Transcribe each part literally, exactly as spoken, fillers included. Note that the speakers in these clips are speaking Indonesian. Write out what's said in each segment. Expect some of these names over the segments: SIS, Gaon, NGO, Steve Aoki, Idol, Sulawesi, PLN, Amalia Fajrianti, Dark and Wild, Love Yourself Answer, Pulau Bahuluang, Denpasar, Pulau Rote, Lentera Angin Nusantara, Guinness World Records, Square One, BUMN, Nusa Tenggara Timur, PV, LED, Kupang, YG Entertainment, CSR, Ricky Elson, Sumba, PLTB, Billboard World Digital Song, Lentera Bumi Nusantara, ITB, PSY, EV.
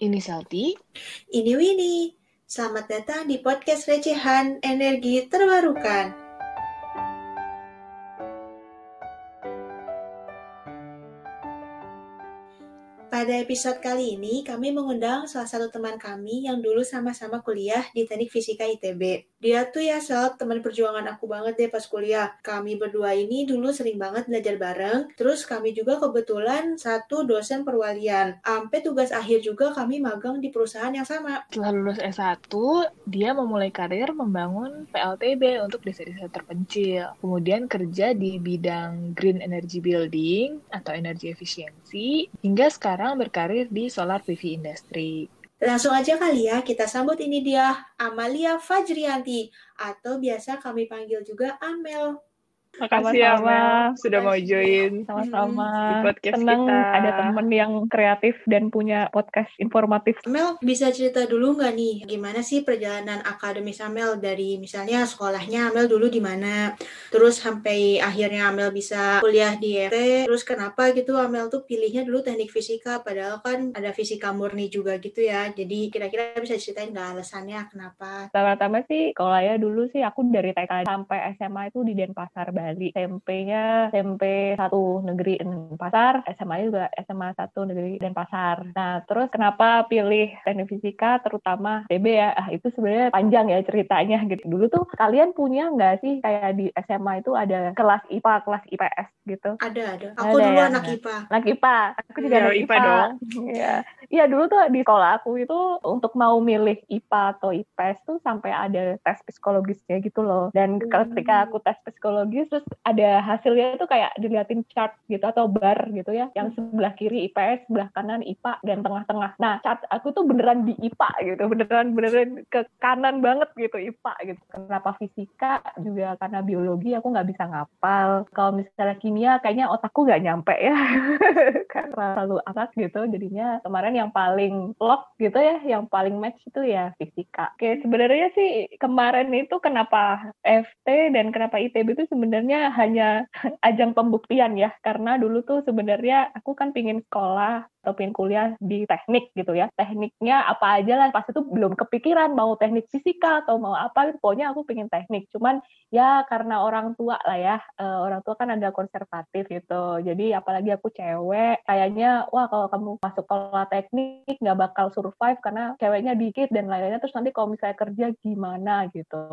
Ini Selti. Ini Winnie. Selamat datang di podcast Recehan Energi Terbarukan. Pada episode kali ini, kami mengundang salah satu teman kami yang dulu sama-sama kuliah di Teknik Fisika I T B. Dia tuh ya, Sel, teman perjuangan aku banget deh pas kuliah. Kami berdua ini dulu sering banget belajar bareng, terus kami juga kebetulan satu dosen perwalian. Sampai tugas akhir juga kami magang di perusahaan yang sama. Setelah lulus S satu, dia memulai karir membangun P L T B untuk desa-desa terpencil. Kemudian kerja di bidang Green Energy Building atau energi efisiensi, hingga sekarang berkarir di solar P V industry. Langsung aja kali ya, kita sambut ini dia, Amalia Fajrianti, atau biasa kami panggil juga Amel. Makasih ya, Amel, sudah mau join. Sama-sama. Di podcast Senang kita. Ada teman yang kreatif dan punya podcast informatif. Amel, bisa cerita dulu nggak nih, gimana sih perjalanan akademis Amel dari misalnya sekolahnya Amel dulu di mana? Terus sampai akhirnya Amel bisa kuliah di I T B. Terus kenapa gitu Amel tuh pilihnya dulu teknik fisika, padahal kan ada fisika murni juga gitu ya. Jadi kira-kira bisa ceritain nggak alasannya kenapa? Pertama-tama sih, kalau ya dulu sih aku dari T K sampai S M A itu di Denpasar, Bali. S M P-nya S M P satu Negeri Denpasar, S M A-nya juga S M A satu Negeri Denpasar. Nah, terus kenapa pilih teknik fisika terutama I T B ya? Ah, itu sebenarnya panjang ya ceritanya gitu. Dulu tuh kalian punya nggak sih kayak di S M A itu ada kelas I P A, kelas I P S gitu? Ada, ada. Aku ada, dulu ya? anak I P A. Anak I P A. Aku juga ya, anak I P A. Iya. Iya, dulu tuh di sekolah aku itu untuk mau milih I P A atau I P S tuh sampai ada tes psikologisnya gitu loh. Dan hmm. ketika aku tes psikologis terus ada hasilnya itu kayak dilihatin chart gitu atau bar gitu ya, yang sebelah kiri I P S, sebelah kanan I P A, dan tengah-tengah. Nah, chart aku tuh beneran di I P A gitu, beneran-beneran ke kanan banget gitu I P A gitu. Kenapa fisika? Juga karena biologi aku nggak bisa ngapal. Kalau misalnya kimia kayaknya otakku nggak nyampe ya, karena terlalu atas gitu. Jadinya kemarin yang paling lock gitu ya, yang paling match itu ya fisika. Oke, sebenarnya sih kemarin itu kenapa F T dan kenapa I T B itu sebenarnya sebenarnya hanya ajang pembuktian ya, karena dulu tuh sebenarnya aku kan pingin sekolah atau pengen kuliah di teknik gitu ya. Tekniknya apa aja lah, pas itu belum kepikiran mau teknik fisika atau mau apa, pokoknya aku pengen teknik. Cuman ya karena orang tua lah ya, e, orang tua kan agak konservatif gitu. Jadi apalagi aku cewek, kayaknya wah kalau kamu masuk sekolah teknik nggak bakal survive karena ceweknya dikit dan lainnya, terus nanti kalau misalnya kerja gimana gitu.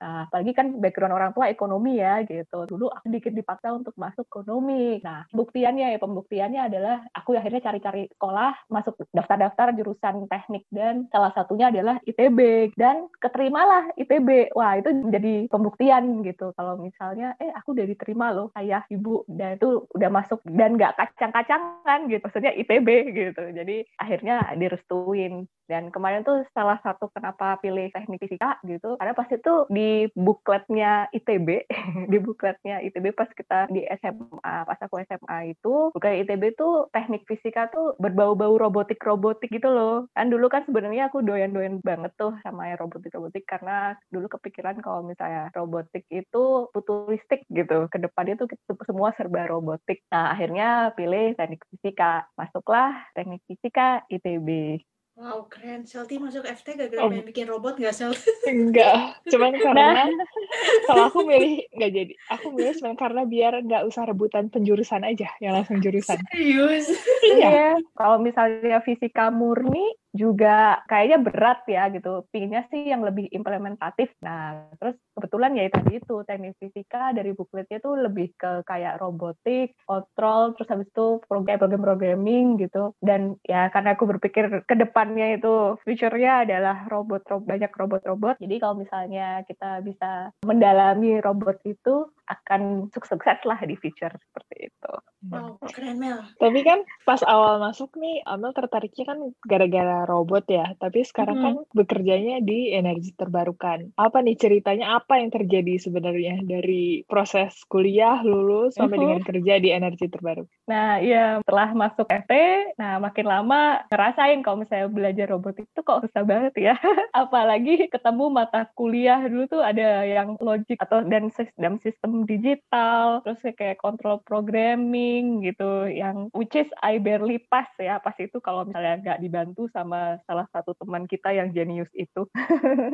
Nah, apalagi kan background orang tua ekonomi ya gitu. Dulu aku dikit dipaksa untuk masuk ekonomi. Nah, pembuktiannya ya, pembuktiannya adalah aku akhirnya cari cari sekolah, masuk daftar-daftar jurusan teknik, dan salah satunya adalah I T B, dan keterimalah I T B. Wah, itu jadi pembuktian gitu, kalau misalnya eh aku udah diterima loh, ayah, ibu, dan itu udah masuk, dan gak kacang-kacangan gitu, maksudnya I T B gitu. Jadi akhirnya direstuin. Dan kemarin tuh salah satu kenapa pilih teknik fisika gitu, karena pas itu di bukletnya I T B, di bukletnya I T B pas kita di S M A, pas aku S M A itu, buklet I T B tuh teknik fisika tuh berbau-bau robotik-robotik gitu loh. Kan dulu kan sebenarnya aku doyan-doyan banget tuh sama robotik-robotik, karena dulu kepikiran kalau misalnya robotik itu futuristik gitu, kedepannya tuh semua serba robotik. Nah, akhirnya pilih teknik fisika, masuklah teknik fisika I T B. Wow, keren. Selti masuk F T gara-gara pengen bikin robot nggak, Selti? Enggak, cuman karena nah. kalau aku milih nggak jadi. Aku milih cuman karena biar nggak usah rebutan penjurusan aja, yang langsung jurusan. Serius? Iya. Kalau misalnya fisika murni juga kayaknya berat ya gitu. Pinginnya sih yang lebih implementatif. Nah, terus kebetulan ya tadi itu teknik fisika dari bukletnya tuh lebih ke kayak robotik, kontrol, terus habis itu program-program programming gitu. Dan ya karena aku berpikir ke depan itu future-nya adalah robot, robot, banyak robot-robot. Jadi kalau misalnya kita bisa mendalami robot itu akan sukses lah di future seperti itu. Wow, keren Mel. Tapi kan pas awal masuk nih Amel tertariknya kan gara-gara robot ya. Tapi sekarang hmm. kan bekerjanya di energi terbarukan. Apa nih ceritanya? Apa yang terjadi sebenarnya dari proses kuliah lulus sampai uh-huh. dengan kerja di energi terbarukan? Nah, iya setelah masuk F T, nah makin lama ngerasain kalau misalnya belajar robotik itu kok susah banget ya. Apalagi ketemu mata kuliah dulu tuh ada yang logik atau dan sistem sistem digital, terus kayak kontrol programming gitu, yang which is I barely pass ya pas itu kalau misalnya nggak dibantu sama sama salah satu teman kita yang jenius itu.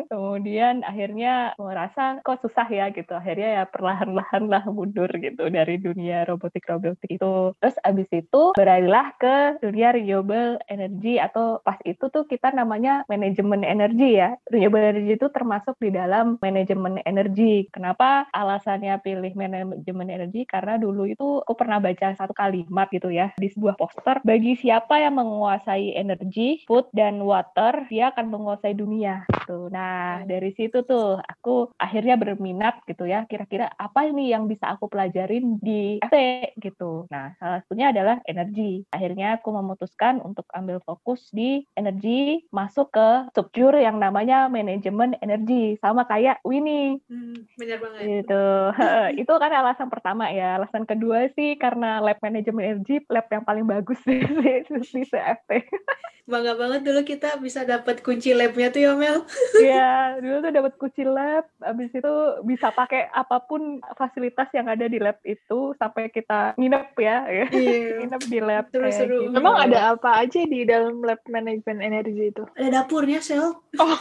Kemudian akhirnya merasa kok susah ya gitu. Akhirnya ya perlahan-lahan lah mundur gitu dari dunia robotik-robotik itu. Terus abis itu beralihlah ke dunia renewable energy, atau pas itu tuh kita namanya manajemen energi ya. Renewable energy itu termasuk di dalam manajemen energi. Kenapa alasannya pilih manajemen energi? Karena dulu itu aku pernah baca satu kalimat gitu ya di sebuah poster. Bagi siapa yang menguasai energi, food, dan water, dia akan menguasai dunia. Tuh, nah dari situ tuh aku akhirnya berminat gitu ya. Kira-kira apa ini yang bisa aku pelajarin di F T gitu. Nah salah satunya adalah energi. Akhirnya aku memutuskan untuk ambil fokus di energi, masuk ke subjur yang namanya manajemen energi. Sama kayak Winnie. Hmm, benar banget. Gitu. Itu kan alasan pertama ya. Alasan kedua sih karena lab manajemen energi lab yang paling bagus di, di C F T. Bangga banget dulu kita bisa dapat kunci labnya tuh ya Mel. Iya, dulu tuh dapat kunci lab, abis itu bisa pakai apapun fasilitas yang ada di lab itu sampai kita nginep ya, ya. Yeah. Nginep di lab. Terus seru. Gitu. Emang ada apa aja di dalam lab manajemen energi itu? Ada dapurnya, Sel. Oh.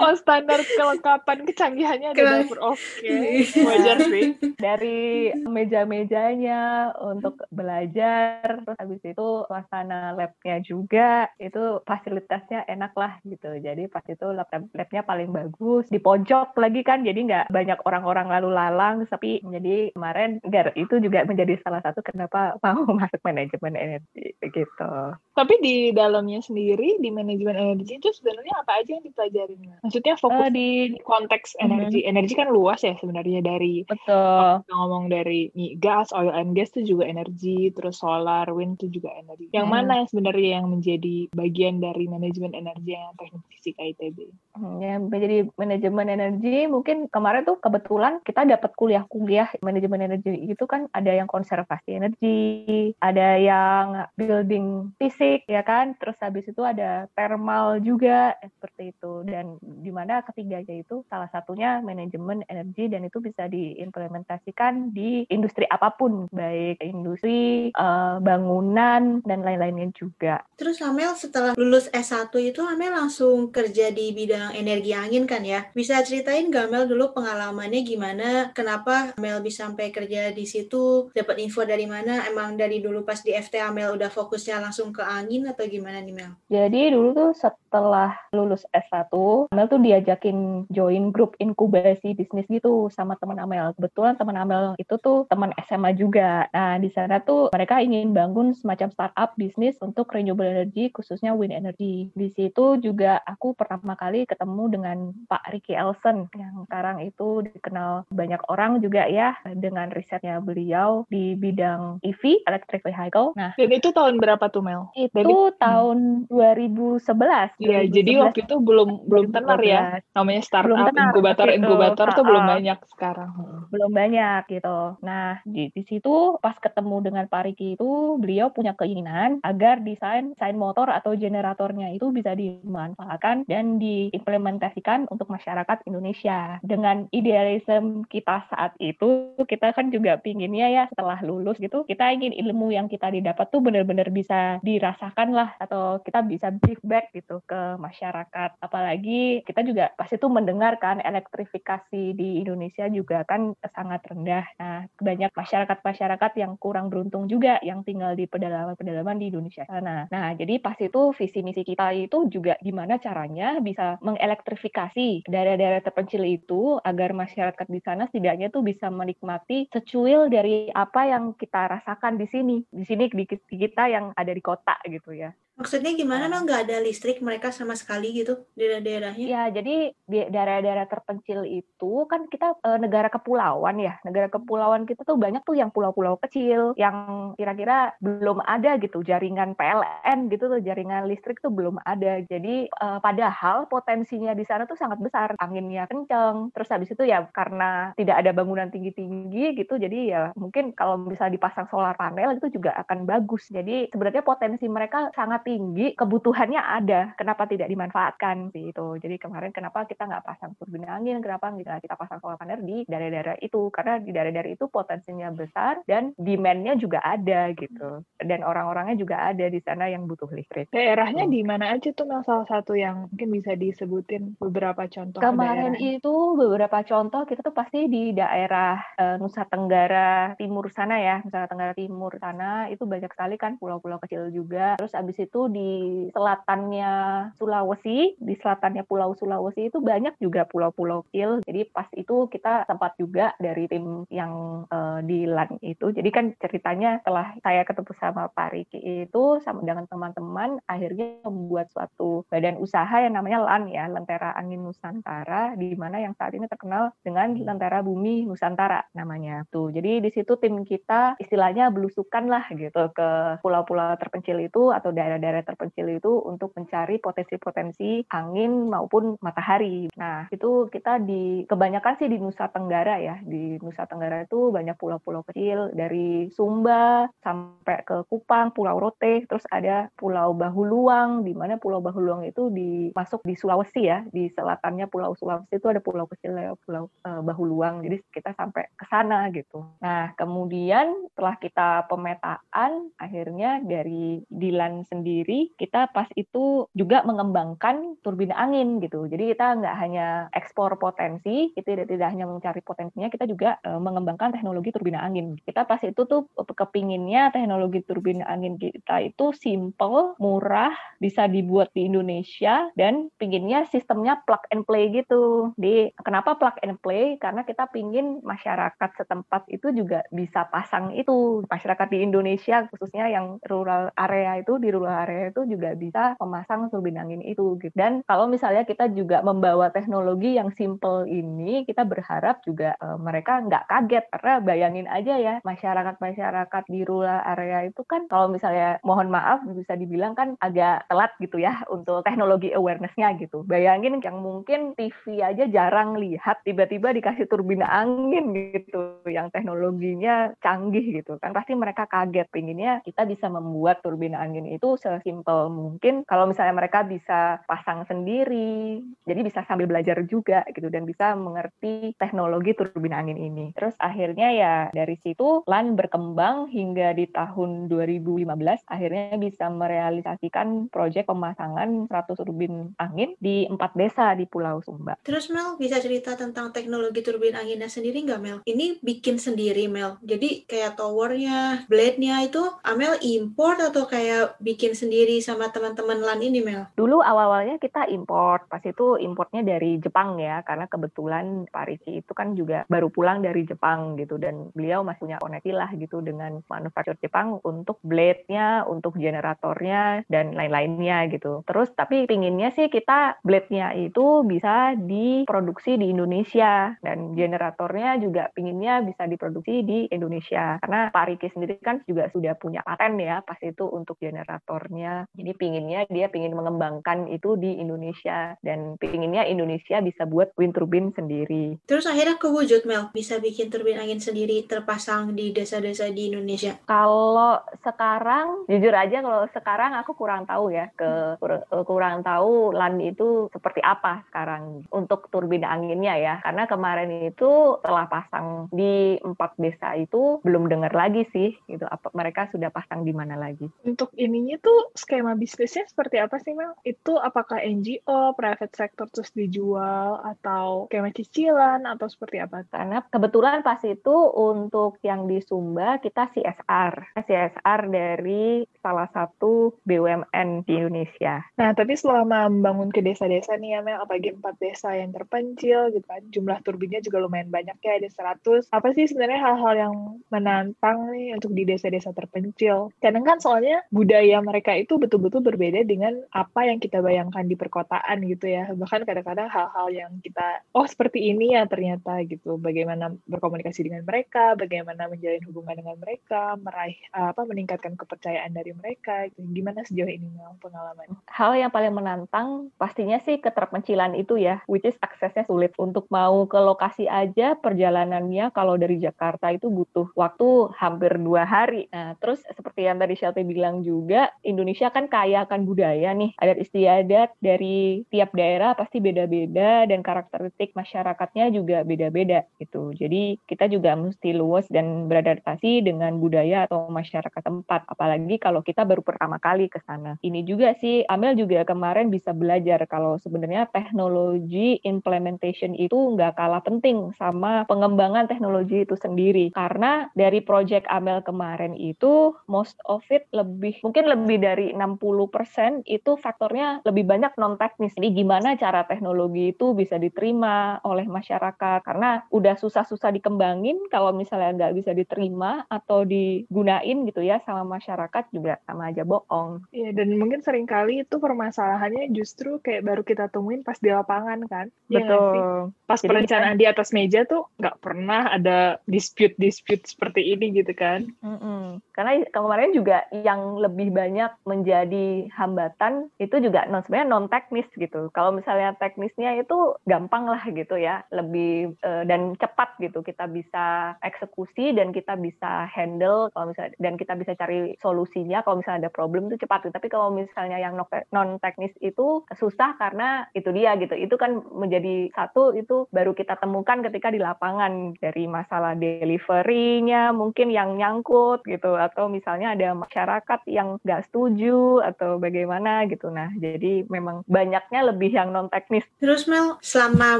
Oh, standar kelengkapan kecanggihannya ada Kena. Dapur. Oke, okay. Wajar sih. Dari meja-mejanya untuk belajar, terus habis itu suasana labnya juga, itu fasilitasnya enak lah gitu. Jadi pas itu lab-labnya paling bagus, di pojok lagi kan, jadi nggak banyak orang-orang lalu lalang, sepi. Jadi kemarin Gar itu juga menjadi salah satu kenapa mau masuk manajemen energi gitu. Tapi di dalamnya sendiri, di manajemen energi itu sebenarnya apa aja yang dipelajarin? Maksudnya fokus uh, di konteks energi. Mm. Energi kan luas ya sebenarnya, dari betul. Kita ngomong dari gas, oil and gas itu juga energi, terus solar, wind itu juga energi. Yang hmm. mana yang sebenarnya yang menjadi bagian dari manajemen energi yang teknik fisika I T B? Hmm, ya, menjadi manajemen energi mungkin kemarin tuh kebetulan kita dapat kuliah-kuliah manajemen energi itu kan, ada yang konservasi energi, ada yang building fisik ya kan, terus habis itu ada thermal juga seperti itu, dan dimana ketiganya itu salah satunya manajemen energi, dan itu bisa diimplementasikan di industri apapun, baik industri, uh, bangunan, dan lain-lainnya juga. Terus Amel setelah lulus S satu itu Amel langsung kerja di bidang energi angin kan ya, bisa ceritain gak Amel dulu pengalamannya gimana, kenapa Amel bisa sampai kerja di situ, dapat info dari mana, emang dari dulu pas di F T Amel udah fokusnya langsung ke angin atau gimana nih Mel? Jadi dulu tuh setelah lulus S satu Amel tuh diajakin join grup inkubasi bisnis gitu sama teman Amel. Kebetulan teman Amel itu tuh teman S M A juga. Nah, di sana tuh mereka ingin bangun semacam startup bisnis untuk renewable energy, khususnya wind energy. Di situ juga aku pertama kali ketemu dengan Pak Ricky Elson yang sekarang itu dikenal banyak orang juga ya dengan risetnya beliau di bidang E V, electric vehicle. Nah, dan itu tahun berapa tuh Mel? Itu Dari... tahun dua ribu sebelas. Iya, jadi waktu itu belum belum tenar ya, namanya startup, inkubator-inkubator gitu. Tuh belum banyak sekarang. Belum banyak gitu. Nah, di, di situ pas ketemu dengan Pak Riki itu, beliau punya keinginan agar desain desain motor atau generatornya itu bisa dimanfaatkan dan diimplementasikan untuk masyarakat Indonesia. Dengan idealisme kita saat itu, kita kan juga pinginnya ya setelah lulus gitu, kita ingin ilmu yang kita didapat tuh benar-benar bisa dirasakan lah, atau kita bisa give back gitu ke masyarakat. Apalagi kita juga pas itu mendengarkan elektrifikasi di Indonesia juga kan sangat rendah. Nah, banyak masyarakat-masyarakat yang kurang beruntung juga yang tinggal di pedalaman-pedalaman di Indonesia sana. Nah, jadi pas itu visi misi kita itu juga gimana caranya bisa mengelektrifikasi daerah-daerah terpencil itu agar masyarakat di sana setidaknya tuh bisa menikmati secuil dari apa yang kita rasakan di sini. Di sini di kita yang ada di kota gitu ya. Maksudnya gimana dong, nggak ada listrik mereka sama sekali gitu daerah-daerahnya? Ya, jadi di daerah-daerah terpencil itu kan kita e, negara kepulauan ya. Negara kepulauan kita tuh banyak tuh yang pulau-pulau kecil, yang kira-kira belum ada gitu, jaringan P L N gitu tuh, jaringan listrik tuh belum ada. Jadi e, padahal potensinya di sana tuh sangat besar. Anginnya kenceng, terus habis itu ya karena tidak ada bangunan tinggi-tinggi gitu, jadi ya mungkin kalau misalnya dipasang solar panel itu juga akan bagus. Jadi sebenarnya potensi mereka sangat tinggi, kebutuhannya ada, kenapa tidak dimanfaatkan gitu. Jadi kemarin kenapa kita nggak pasang turbin angin, kenapa nggak kita pasang solar panel di daerah-daerah itu, karena di daerah-daerah itu potensinya besar dan demand-nya juga ada gitu, dan orang-orangnya juga ada di sana yang butuh listrik. Daerahnya di mana aja tuh Mel, salah satu yang mungkin bisa disebutin beberapa contoh kemarin daerah. Itu beberapa contoh kita tuh pasti di daerah e, Nusa Tenggara Timur sana ya, Nusa Tenggara Timur sana itu banyak sekali kan pulau-pulau kecil juga. Terus abis itu di selatannya Sulawesi, di selatannya Pulau Sulawesi itu banyak juga pulau-pulau kecil. Jadi pas itu kita sempat juga dari tim yang e, di LAN itu. Jadi kan ceritanya setelah saya ketemu sama Pak Ricky itu sama dengan teman-teman akhirnya membuat suatu badan usaha yang namanya LAN ya, Lentera Angin Nusantara, di mana yang saat ini terkenal dengan Lentera Bumi Nusantara namanya. Tuh, jadi di situ tim kita istilahnya belusukan lah gitu ke pulau-pulau terpencil itu atau daerah-daerah terpencil itu untuk mencari potensi-potensi angin maupun matahari. Nah, itu kita di kebanyakan sih di Nusa Tenggara ya. Di Nusa Tenggara itu banyak pulau-pulau kecil dari Sumba sampai ke Kupang, Pulau Rote, terus ada Pulau Bahuluang, di mana Pulau Bahuluang itu di masuk di Sulawesi ya. Di selatannya Pulau Sulawesi itu ada pulau kecil ya, Pulau eh, Bahuluang. Jadi kita sampai ke sana gitu. Nah, kemudian setelah kita pemetaan akhirnya dari Dilan sendiri kita pas itu juga mengembangkan turbin angin gitu. Jadi kita nggak hanya ekspor potensi, kita tidak, tidak hanya mencari potensinya, kita juga e, mengembangkan teknologi turbin angin. Kita pas itu tuh kepinginnya teknologi turbin angin kita itu simple, murah, bisa dibuat di Indonesia, dan pinginnya sistemnya plug and play gitu. Di kenapa plug and play? Karena kita pingin masyarakat setempat itu juga bisa pasang itu. Masyarakat di Indonesia khususnya yang rural area itu, di rural area itu juga bisa memasang turbin angin itu gitu. Dan kalau misalnya kita juga membawa teknologi yang simple ini, kita berharap juga e, mereka nggak kaget, karena bayangin aja ya, masyarakat-masyarakat di rural area itu kan kalau misalnya, mohon maaf bisa dibilang kan agak telat gitu ya untuk teknologi awareness-nya gitu. Bayangin yang mungkin T V aja jarang lihat, tiba-tiba dikasih turbin angin gitu yang teknologinya canggih gitu kan, pasti mereka kaget. Pinginnya kita bisa membuat turbin angin itu sesimpel mungkin, kalau misalnya mereka bisa pasang sendiri, jadi bisa sambil belajar juga gitu, dan bisa mengerti teknologi turbin angin ini. Terus akhirnya ya dari situ LAN berkembang hingga di tahun dua ribu lima belas akhirnya bisa merealisasikan proyek pemasangan seratus turbin angin di empat desa di Pulau Sumba. Terus Mel, bisa cerita tentang teknologi turbin anginnya sendiri nggak Mel? Ini bikin sendiri Mel, jadi kayak towernya, blade-nya itu Amel import atau kayak bikin sendiri sama teman-teman LAN ini Mel? Dulu awal-awalnya kita import, pas itu importnya dari Jepang ya, karena kebetulan Pak Ricky itu kan juga baru pulang dari Jepang gitu, dan beliau masih punya koneksi lah gitu dengan manufaktur Jepang untuk blade-nya, untuk generatornya, dan lain-lainnya gitu. Terus tapi pinginnya sih kita blade-nya itu bisa diproduksi di Indonesia, dan generatornya juga pinginnya bisa diproduksi di Indonesia, karena Pak Ricky sendiri kan juga sudah punya paten ya pas itu untuk generatornya. Jadi pinginnya dia pingin mengembangkan itu di Indonesia, dan pinginnya Indonesia bisa buat wind turbine sendiri. Terus akhirnya kewujud Mel, bisa bikin turbin angin sendiri terpasang di desa-desa di Indonesia. Kalau sekarang jujur aja, kalau sekarang aku kurang tahu ya, ke kurang tahu LAN itu seperti apa sekarang untuk turbin anginnya ya, karena kemarin itu setelah pasang di empat desa itu belum dengar lagi sih gitu, apa mereka sudah pasang di mana lagi. Untuk ininya tuh skema bisnisnya seperti apa sih Mel? Itu apakah N G O, private sector terus dijual, atau skema cicilan, atau seperti apa? Karena kebetulan pas itu untuk yang di Sumba kita C S R. C S R dari salah satu B U M N di Indonesia. Nah, tapi selama membangun ke desa-desa nih ya Mel, apalagi empat desa yang terpencil gitu kan, jumlah turbinnya juga lumayan banyak ya, ada seratus. Apa sih sebenarnya hal-hal yang menantang nih untuk di desa-desa terpencil? Kadang kan soalnya budaya mereka itu betul-betul berbeda dengan apa yang kita bayangkan di perkotaan gitu ya. Bahkan kadang-kadang hal-hal yang kita, oh seperti ini ya ternyata gitu. Bagaimana berkomunikasi dengan mereka, bagaimana menjalin hubungan dengan mereka, meraih apa meningkatkan kepercayaan dari mereka. Gitu. Gimana sejauh ini Mel pengalaman? Hal yang paling menantang pastinya sih keterpencilan itu ya, which is aksesnya sulit. Untuk mau ke lokasi aja perjalanannya kalau dari Jakarta itu butuh waktu hampir dua hari. Nah, terus seperti yang tadi Shelty bilang juga, Indonesia kan kaya akan budaya nih, adat istiadat dari tiap daerah pasti beda-beda dan karakteristik masyarakatnya juga beda-beda gitu. Jadi kita juga mesti luas dan beradaptasi dengan budaya atau masyarakat tempat, apalagi kalau kita baru pertama kali ke sana. Ini juga sih Amel juga kemarin bisa belajar kalau sebenarnya teknologi implementation itu nggak kalah penting sama pengembangan teknologi itu sendiri, karena dari project Amel kemarin itu most of it lebih mungkin lebih dari enam puluh persen itu faktornya lebih banyak non-teknis. Jadi gimana cara teknologi itu bisa diterima oleh masyarakat, karena udah susah-susah dikembangin kalau misalnya nggak bisa diterima atau digunain gitu ya sama masyarakat juga sama aja bohong. Iya, dan mungkin seringkali itu permasalahannya justru kayak baru kita temuin pas di lapangan kan. Betul. Ya, pas jadi perencanaan kita di atas meja tuh nggak pernah ada dispute-dispute seperti ini gitu kan. Mm-mm. Karena kemarin juga yang lebih banyak menjadi hambatan itu juga non, sebenarnya non-teknis gitu. Kalau misalnya teknisnya itu gampang lah gitu ya, lebih e, dan cepat gitu. Kita bisa eksekusi dan kita bisa handle kalau misalnya, dan kita bisa cari solusinya kalau misalnya ada problem itu cepat. Tapi kalau misalnya yang non-teknis itu susah karena itu dia gitu. Itu kan menjadi satu, itu baru kita temukan ketika di lapangan, dari masalah delivery-nya mungkin yang nyangkut gitu, atau misalnya ada masyarakat yang nggak setuju atau bagaimana gitu. Nah, jadi memang banyaknya lebih yang non-teknis. Terus Mel, selama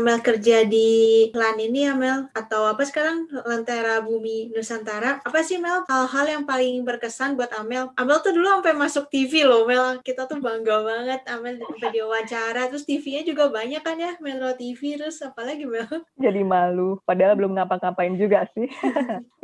Mel kerja di LAN ini ya Mel, atau apa sekarang Lentera Bumi Nusantara, apa sih Mel hal-hal yang paling berkesan buat Amel? Amel tuh dulu sampai masuk T V loh Mel, kita tuh bangga banget Amel sampai diwawancara, terus T V-nya juga banyak kan ya, Melro T V, terus apalagi Mel? Jadi malu, padahal belum ngapa-ngapain juga sih.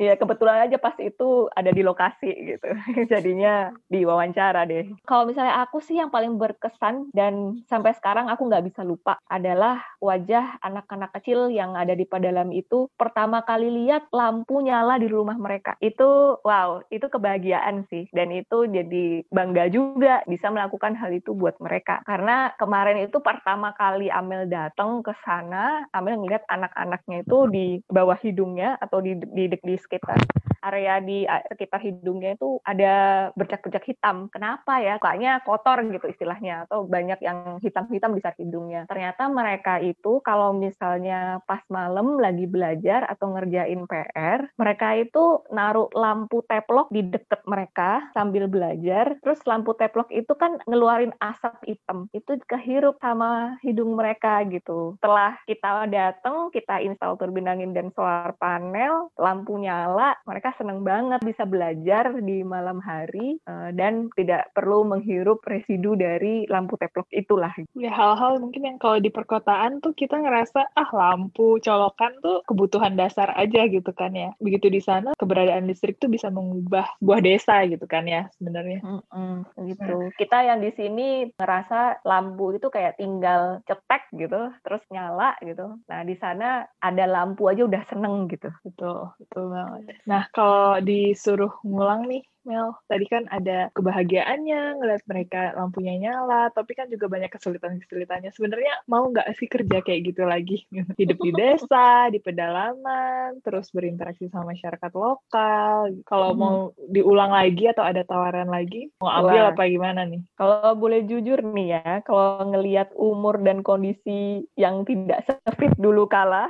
Ya kebetulan aja pas itu ada di lokasi gitu. Jadinya diwawancara deh. Kalau misalnya aku sih yang paling berkesan dan sampai sekarang aku nggak bisa lupa adalah wajah anak-anak kecil yang ada di Padalam itu pertama kali lihat lampu nyala di rumah mereka. Itu wow, itu kebahagiaan sih. Dan itu jadi bangga juga bisa melakukan hal itu buat mereka. Karena kemarin itu pertama kali Amel datang ke sana, Amel ngeliat anak-anaknya itu di bawah hidungnya atau di di, di, di sekitar area di sekitar hidungnya itu ada bercak-bercak hitam. Kenapa ya? Kayaknya kotor gitu istilahnya, atau banyak yang hitam-hitam di sekitar hidungnya. Ternyata mereka itu kalau misalnya pas malam lagi belajar atau ngerjain P R, mereka itu naruh lampu teplok di deket mereka sambil belajar. Terus lampu teplok itu kan ngeluarin asap hitam. Itu kehirup sama hidung mereka gitu. Setelah kita datang, kita install turbin angin dan solar panel, lampu nyala, mereka seneng banget bisa belajar di malam hari dan tidak perlu menghirup residu dari lampu teplok itulah. Ya, hal-hal mungkin yang kalau di perkotaan tuh kita ngerasa ah lampu colokan tuh kebutuhan dasar aja gitu kan ya. Begitu di sana keberadaan listrik tuh bisa mengubah buah desa gitu kan ya sebenarnya. Mm-hmm, gitu. Kita yang di sini ngerasa lampu itu kayak tinggal cetek gitu terus nyala gitu. Nah di sana ada lampu aja udah seneng gitu. Betul, betul banget. Nah kalau disuruh ngulang nih Mel, tadi kan ada kebahagiaannya ngeliat mereka lampunya nyala, tapi kan juga banyak kesulitan-kesulitannya. Sebenarnya mau nggak sih kerja kayak gitu lagi? Hidup di desa, di pedalaman, terus berinteraksi sama masyarakat lokal. Kalau hmm. mau diulang lagi atau ada tawaran lagi, mau ambil Wah. apa gimana nih? Kalau boleh jujur nih ya, kalau ngelihat umur dan kondisi yang tidak sefit dulu kala,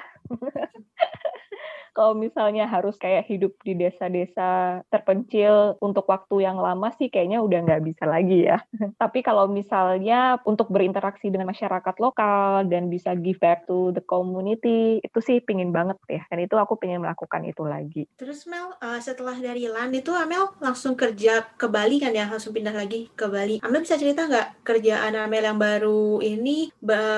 kalau misalnya harus kayak hidup di desa-desa terpencil untuk waktu yang lama sih kayaknya udah nggak bisa lagi ya. Tapi kalau misalnya untuk berinteraksi dengan masyarakat lokal dan bisa give back to the community, itu sih pingin banget ya. Dan itu aku pingin melakukan itu lagi. Terus Mel, uh, setelah dari LAN itu Amel langsung kerja ke Bali kan ya, langsung pindah lagi ke Bali. Amel bisa cerita nggak kerjaan Amel yang baru ini,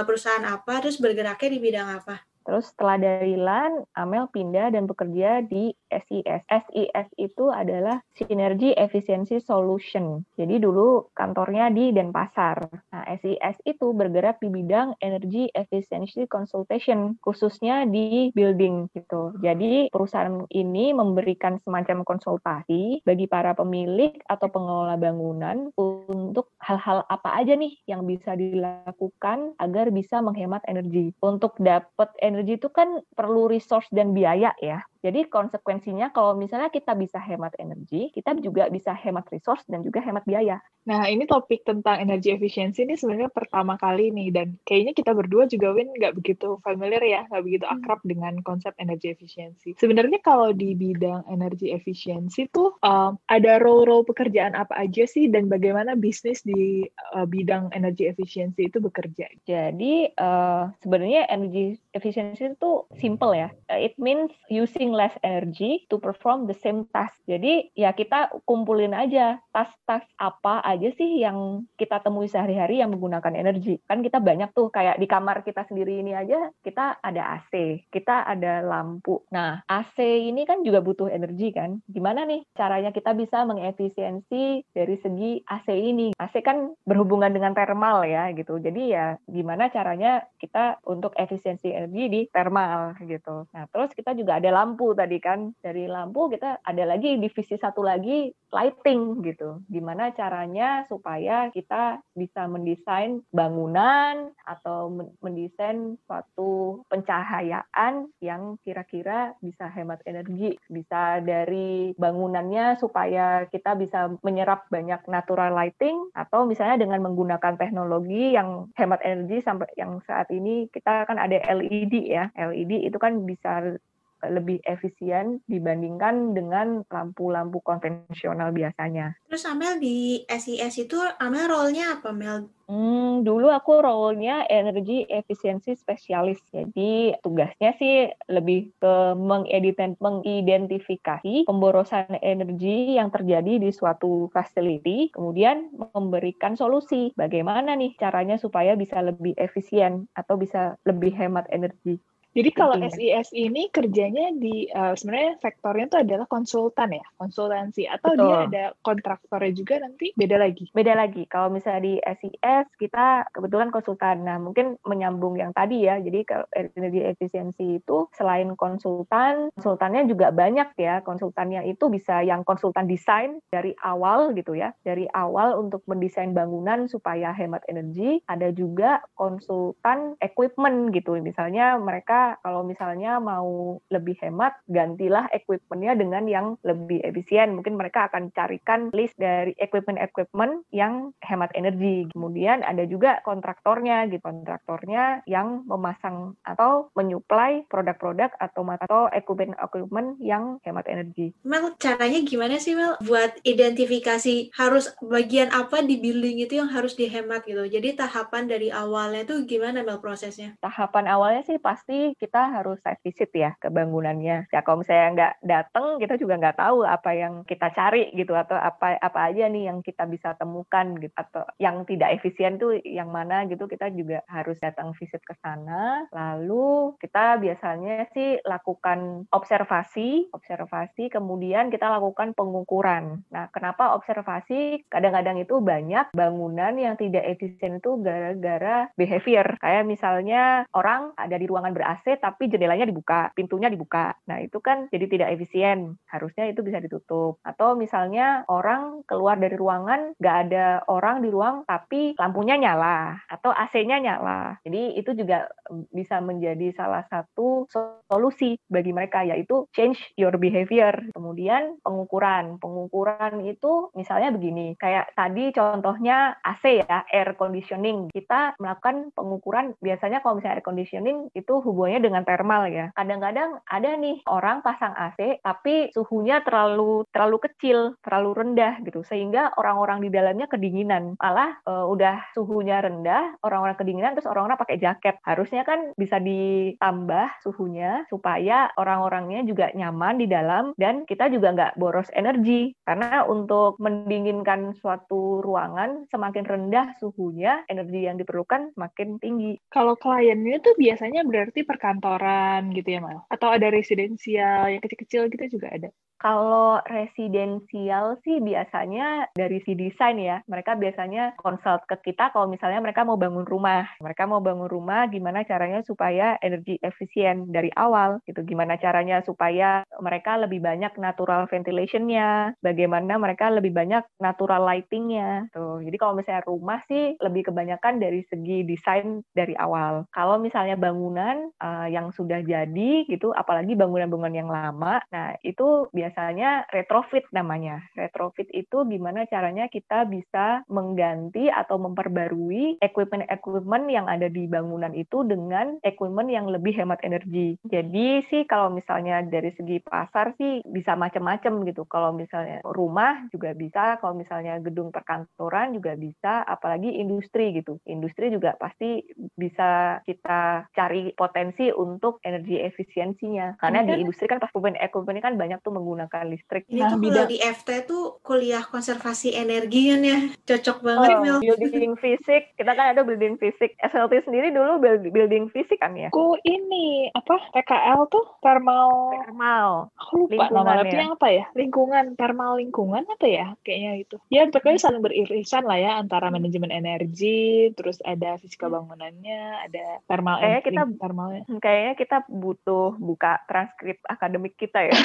perusahaan apa, terus bergeraknya di bidang apa? Terus setelah dari LAN, Amel pindah dan bekerja di S I S. S I S itu adalah Synergy Efficiency Solution. Jadi dulu kantornya di Denpasar. Nah, S I S itu bergerak di bidang Energy Efficiency Consultation, khususnya di building gitu. Jadi perusahaan ini memberikan semacam konsultasi bagi para pemilik atau pengelola bangunan untuk hal-hal apa aja nih yang bisa dilakukan agar bisa menghemat energi. Untuk dapat energi itu kan perlu resource dan biaya ya. Jadi konsekuensinya kalau misalnya kita bisa hemat energi, kita juga bisa hemat resource dan juga hemat biaya. Nah, ini topik tentang energy efficiency ini sebenarnya pertama kali nih, dan kayaknya kita berdua juga, Win, nggak begitu familiar ya, nggak begitu akrab hmm. dengan konsep energy efficiency. Sebenarnya kalau di bidang energy efficiency tuh um, ada role-role pekerjaan apa aja sih, dan bagaimana bisnis di uh, bidang energy efficiency itu bekerja? Jadi uh, sebenarnya energy efficiency itu simple ya. It means using less energy to perform the same task. Jadi ya kita kumpulin aja task-task apa aja sih yang kita temui sehari-hari yang menggunakan energi. Kan kita banyak tuh, kayak di kamar kita sendiri ini aja kita ada A C, kita ada lampu. Nah, A C ini kan juga butuh energi kan. Gimana nih caranya kita bisa mengefisiensi dari segi A C ini? A C kan berhubungan dengan thermal ya gitu. Jadi ya gimana caranya kita untuk efisiensi energi di thermal gitu. Nah, terus kita juga ada lampu tadi kan, dari lampu kita ada lagi divisi satu lagi, lighting gitu, gimana caranya supaya kita bisa mendesain bangunan atau mendesain suatu pencahayaan yang kira-kira bisa hemat energi, bisa dari bangunannya supaya kita bisa menyerap banyak natural lighting, atau misalnya dengan menggunakan teknologi yang hemat energi sampai yang saat ini kita kan ada L E D ya, L E D itu kan bisa lebih efisien dibandingkan dengan lampu-lampu konvensional biasanya. Terus Amel di S I S itu, Amel role-nya apa, Mel? Hmm, dulu aku role-nya energy efficiency specialist. Jadi tugasnya sih lebih ke mengidentifikasi pemborosan energi yang terjadi di suatu facility, kemudian memberikan solusi. Bagaimana nih caranya supaya bisa lebih efisien atau bisa lebih hemat energi? Jadi kalau S I S ini kerjanya di uh, sebenarnya sektornya itu adalah konsultan ya, konsultansi, atau Betul. Dia ada kontraktornya juga nanti beda lagi? Beda lagi. Kalau misalnya di S I S kita kebetulan konsultan. Nah, mungkin menyambung yang tadi ya. Jadi kalau energi efisiensi itu selain konsultan, konsultannya juga banyak ya. Konsultannya itu bisa yang konsultan desain dari awal gitu ya. Dari awal untuk mendesain bangunan supaya hemat energi. Ada juga konsultan equipment gitu. Misalnya mereka kalau misalnya mau lebih hemat, gantilah equipment-nya dengan yang lebih efisien. Mungkin mereka akan carikan list dari equipment-equipment yang hemat energi. Kemudian ada juga kontraktornya, gitu. Kontraktornya yang memasang atau menyuplai produk-produk atau atau equipment-equipment yang hemat energi. Mel, caranya gimana sih, Mel, buat identifikasi harus bagian apa di building itu yang harus dihemat gitu? Jadi tahapan dari awalnya itu gimana, Mel, prosesnya? Tahapan awalnya sih pasti kita harus site visit ya ke bangunannya. Ya kalau misalnya nggak datang, kita juga nggak tahu apa yang kita cari gitu, atau apa apa aja nih yang kita bisa temukan gitu, atau yang tidak efisien tuh yang mana gitu. Kita juga harus datang visit ke sana. Lalu kita biasanya sih lakukan observasi, observasi kemudian kita lakukan pengukuran. Nah, kenapa observasi? Kadang-kadang itu banyak bangunan yang tidak efisien itu gara-gara behavior. Kayak misalnya orang ada di ruangan ber-A C tapi jendelanya dibuka, pintunya dibuka. Nah, itu kan jadi tidak efisien. Harusnya itu bisa ditutup. Atau misalnya orang keluar dari ruangan, nggak ada orang di ruang tapi lampunya nyala atau A C-nya nyala. Jadi itu juga bisa menjadi salah satu solusi bagi mereka, yaitu change your behavior. Kemudian pengukuran. Pengukuran itu misalnya begini, kayak tadi contohnya A C ya, air conditioning. Kita melakukan pengukuran, biasanya kalau misalnya air conditioning itu hubungannya dengan thermal ya. Kadang-kadang ada nih orang pasang A C tapi suhunya terlalu terlalu kecil, terlalu rendah gitu, sehingga orang-orang di dalamnya kedinginan. Malah e, udah suhunya rendah, orang-orang kedinginan, terus orang-orang pakai jaket. Harusnya kan bisa ditambah suhunya supaya orang-orangnya juga nyaman di dalam dan kita juga nggak boros energi. Karena untuk mendinginkan suatu ruangan, semakin rendah suhunya, energi yang diperlukan semakin tinggi. Kalau kliennya tuh biasanya berarti perkantoran gitu ya, Mal? Atau ada residensial yang kecil-kecil gitu juga ada? Kalau residensial sih biasanya dari si desain ya, mereka biasanya konsult ke kita kalau misalnya mereka mau bangun rumah. Mereka mau bangun rumah gimana caranya supaya energi efisien dari awal gitu. Gimana caranya supaya mereka lebih banyak natural ventilation-nya, bagaimana mereka lebih banyak natural lighting-nya. Tuh. Jadi kalau misalnya rumah sih lebih kebanyakan dari segi desain dari awal. Kalau misalnya bangunan uh, yang sudah jadi gitu, apalagi bangunan-bangunan yang lama, nah itu biasanya Misalnya retrofit namanya. Retrofit itu gimana caranya kita bisa mengganti atau memperbarui equipment-equipment yang ada di bangunan itu dengan equipment yang lebih hemat energi. Jadi sih kalau misalnya dari segi pasar sih bisa macam-macam gitu. Kalau misalnya rumah juga bisa, kalau misalnya gedung perkantoran juga bisa, apalagi industri gitu. Industri juga pasti bisa kita cari potensi untuk energi efisiensinya. Karena di industri kan pas equipment-equipment kan banyak tuh menggunakan listrik. Ini nah, tuh bidang I F T tuh kuliah konservasi energi kan ya, cocok banget. Oh, Mil. Building fisik, kita kan ada building fisik. S L T sendiri dulu building fisik kan ya. Ku ini apa? T K L tuh thermal. Thermal. Aku lupa nama labnya apa ya? Lingkungan, thermal lingkungan apa ya? Kayaknya itu. Ya pokoknya saling beririsan lah ya antara manajemen energi, terus ada fisika bangunannya, ada thermal. Kayaknya kita thermalnya. Kayaknya kita butuh buka transkrip akademik kita ya.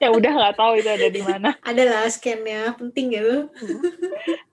Ya udah nggak tahu itu ada di mana. Adalah scan-nya penting ya tuh.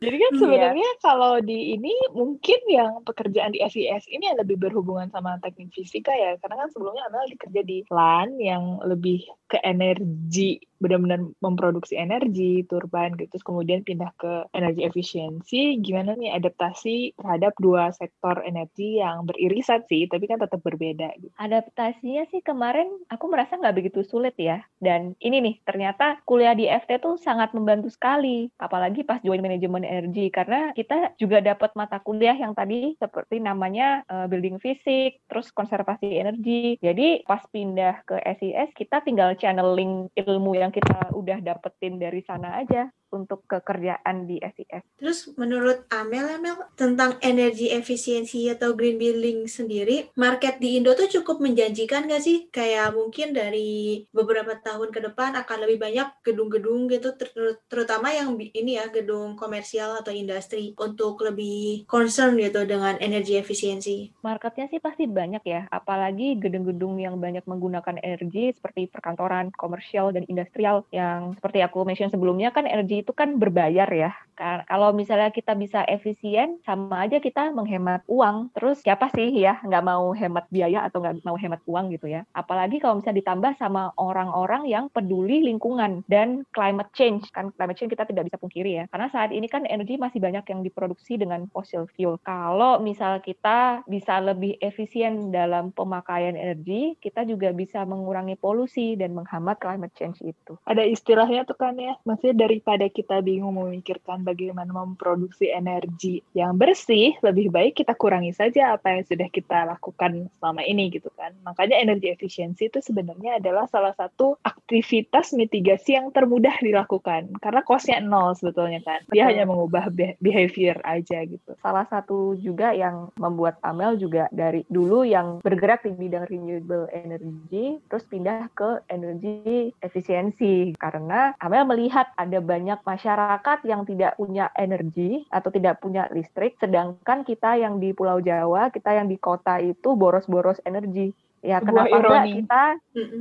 Jadi kan sebenarnya yeah. Kalau di ini mungkin yang pekerjaan di S I S ini yang lebih berhubungan sama teknik fisika ya, karena kan sebelumnya Amel kerja di L A N yang lebih ke energi, benar-benar memproduksi energi, turbin gitu, terus kemudian pindah ke energi efisiensi, gimana nih adaptasi terhadap dua sektor energi yang beririsan sih, tapi kan tetap berbeda gitu. Adaptasinya sih kemarin aku merasa nggak begitu sulit ya, dan ini nih, ternyata kuliah di F T tuh sangat membantu sekali, apalagi pas join manajemen energi, karena kita juga dapat mata kuliah yang tadi seperti namanya uh, building fisik, terus konservasi energi, jadi pas pindah ke S I S, kita tinggal channeling ilmu yang kita udah dapetin dari sana aja untuk kekerjaan di S I S. Terus menurut Amel, Amel tentang energi efisiensi atau green building sendiri, market di Indo tuh cukup menjanjikan nggak sih? Kayak mungkin dari beberapa tahun ke depan akan lebih banyak gedung-gedung gitu, ter- terutama yang ini ya, gedung komersial atau industri untuk lebih concern gitu dengan energi efisiensi. Marketnya sih pasti banyak ya, apalagi gedung-gedung yang banyak menggunakan energi seperti perkantoran, komersial, dan industrial yang seperti aku mention sebelumnya kan energi itu kan berbayar ya. Kalau misalnya kita bisa efisien, sama aja kita menghemat uang. Terus siapa sih ya nggak mau hemat biaya atau nggak mau hemat uang gitu ya. Apalagi kalau misalnya ditambah sama orang-orang yang peduli lingkungan dan climate change. Kan climate change kita tidak bisa pungkiri ya. Karena saat ini kan energi masih banyak yang diproduksi dengan fossil fuel. Kalau misal kita bisa lebih efisien dalam pemakaian energi, kita juga bisa mengurangi polusi dan menghambat climate change itu. Ada istilahnya tuh kan ya, maksudnya daripada kita bingung memikirkan bagaimana memproduksi energi yang bersih, lebih baik kita kurangi saja apa yang sudah kita lakukan selama ini gitu kan. Makanya energi efisiensi itu sebenarnya adalah salah satu aktivitas mitigasi yang termudah dilakukan. Karena cost-nya nol sebetulnya kan. Dia Betul. Hanya mengubah behavior aja gitu. Salah satu juga yang membuat Amel juga dari dulu yang bergerak di bidang renewable energy, terus pindah ke energi efisiensi. Karena Amel melihat ada banyak masyarakat yang tidak punya energi atau tidak punya listrik, sedangkan kita yang di Pulau Jawa, kita yang di kota itu boros-boros energi. Ya, sebuah kenapa enggak kita,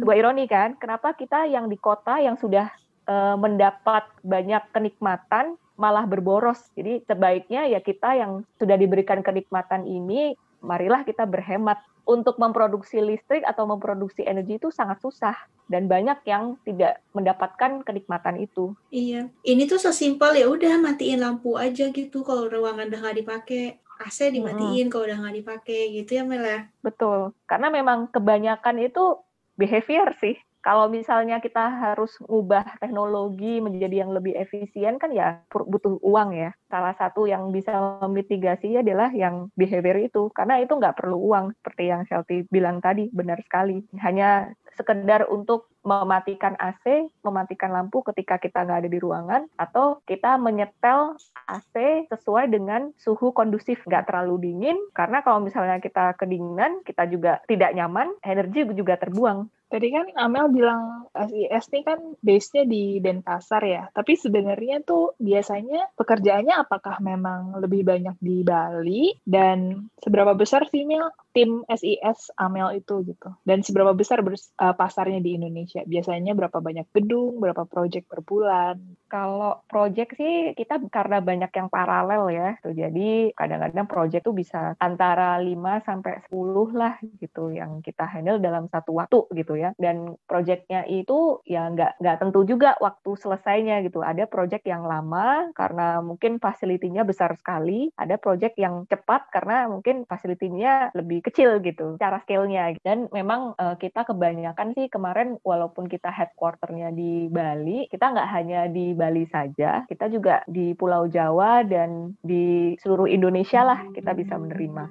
sebuah ironi kan, kenapa kita yang di kota yang sudah e, mendapat banyak kenikmatan malah berboros. Jadi sebaiknya ya kita yang sudah diberikan kenikmatan ini, marilah kita berhemat. Untuk memproduksi listrik atau memproduksi energi itu sangat susah dan banyak yang tidak mendapatkan kenikmatan itu. Iya, ini tuh sesimpel ya udah matiin lampu aja gitu kalau ruangan udah nggak dipakai. A C dimatiin hmm. kalau udah nggak dipakai gitu ya Mel ya. Betul, karena memang kebanyakan itu behavior sih. Kalau misalnya kita harus ngubah teknologi menjadi yang lebih efisien kan ya butuh uang ya. Salah satu yang bisa memitigasi adalah yang behavior itu. Karena itu nggak perlu uang seperti yang Shelty bilang tadi, benar sekali. Hanya sekedar untuk mematikan A C, mematikan lampu ketika kita nggak ada di ruangan, atau kita menyetel A C sesuai dengan suhu kondusif, nggak terlalu dingin, karena kalau misalnya kita kedinginan, kita juga tidak nyaman, energi juga terbuang. Tadi kan Amel bilang S I S ini kan base-nya di Denpasar ya, tapi sebenarnya tuh biasanya pekerjaannya apakah memang lebih banyak di Bali, dan seberapa besar sih Mel tim S I S Amel itu gitu, dan seberapa besar bers- uh, pasarnya di Indonesia, biasanya berapa banyak gedung, berapa proyek per bulan? Kalau proyek sih kita karena banyak yang paralel ya, tuh, jadi kadang-kadang proyek tuh bisa antara lima sampai sepuluh lah gitu yang kita handle dalam satu waktu gitu. Dan proyeknya itu ya nggak nggak tentu juga waktu selesainya gitu. Ada proyek yang lama karena mungkin fasilitinya besar sekali, ada proyek yang cepat karena mungkin fasilitinya lebih kecil gitu, cara scale-nya. Dan memang eh, kita kebanyakan sih kemarin walaupun kita headquarter-nya di Bali, kita nggak hanya di Bali saja, kita juga di Pulau Jawa dan di seluruh Indonesia lah kita bisa menerima.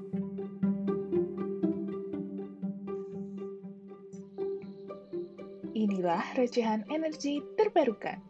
Inilah recehan energi terbarukan.